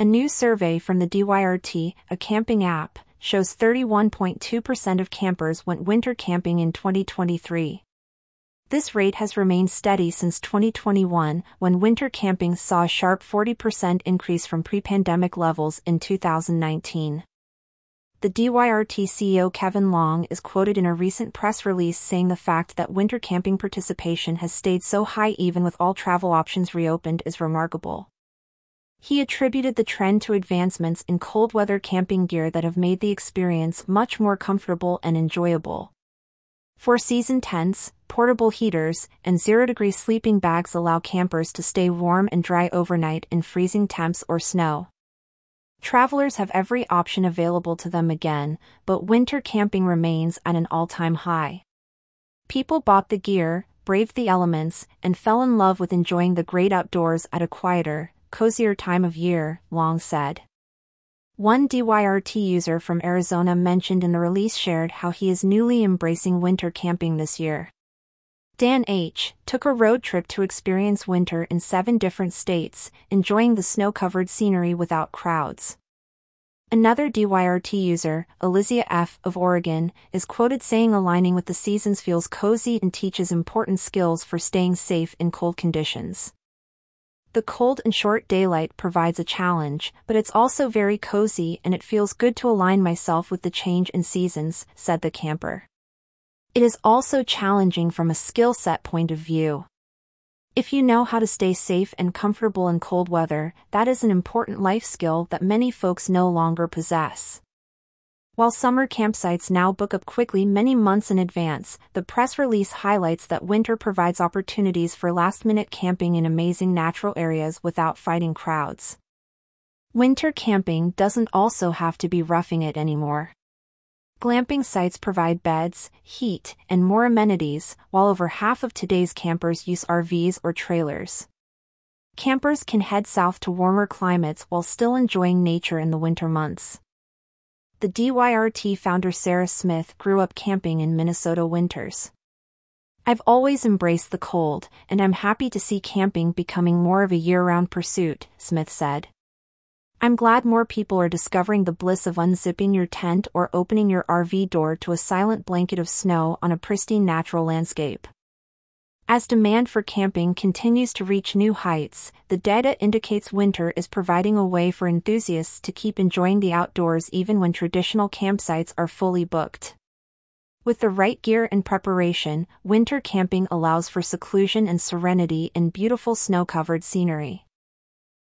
A new survey from the DYRT, a camping app, shows 31.2% of campers went winter camping in 2023. This rate has remained steady since 2021, when winter camping saw a sharp 40% increase from pre-pandemic levels in 2019. The DYRT CEO Kevin Long is quoted in a recent press release saying the fact that winter camping participation has stayed so high even with all travel options reopened is remarkable. He attributed the trend to advancements in cold weather camping gear that have made the experience much more comfortable and enjoyable. Four-season tents, portable heaters, and zero-degree sleeping bags allow campers to stay warm and dry overnight in freezing temps or snow. Travelers have every option available to them again, but winter camping remains at an all-time high. People bought the gear, braved the elements, and fell in love with enjoying the great outdoors at a quieter, cozier time of year, Long said. One DYRT user from Arizona mentioned in the release shared how he is newly embracing winter camping this year. Dan H. took a road trip to experience winter in 7 different states, enjoying the snow-covered scenery without crowds. Another DYRT user, Elysia F. of Oregon, is quoted saying aligning with the seasons feels cozy and teaches important skills for staying safe in cold conditions. The cold and short daylight provides a challenge, but it's also very cozy and it feels good to align myself with the change in seasons, said the camper. It is also challenging from a skill set point of view. If you know how to stay safe and comfortable in cold weather, that is an important life skill that many folks no longer possess. While summer campsites now book up quickly many months in advance, the press release highlights that winter provides opportunities for last-minute camping in amazing natural areas without fighting crowds. Winter camping doesn't also have to be roughing it anymore. Glamping sites provide beds, heat, and more amenities, while over half of today's campers use RVs or trailers. Campers can head south to warmer climates while still enjoying nature in the winter months. The DYRT founder Sarah Smith grew up camping in Minnesota winters. I've always embraced the cold, and I'm happy to see camping becoming more of a year-round pursuit, Smith said. I'm glad more people are discovering the bliss of unzipping your tent or opening your RV door to a silent blanket of snow on a pristine natural landscape. As demand for camping continues to reach new heights, the data indicates winter is providing a way for enthusiasts to keep enjoying the outdoors even when traditional campsites are fully booked. With the right gear and preparation, winter camping allows for seclusion and serenity in beautiful snow-covered scenery.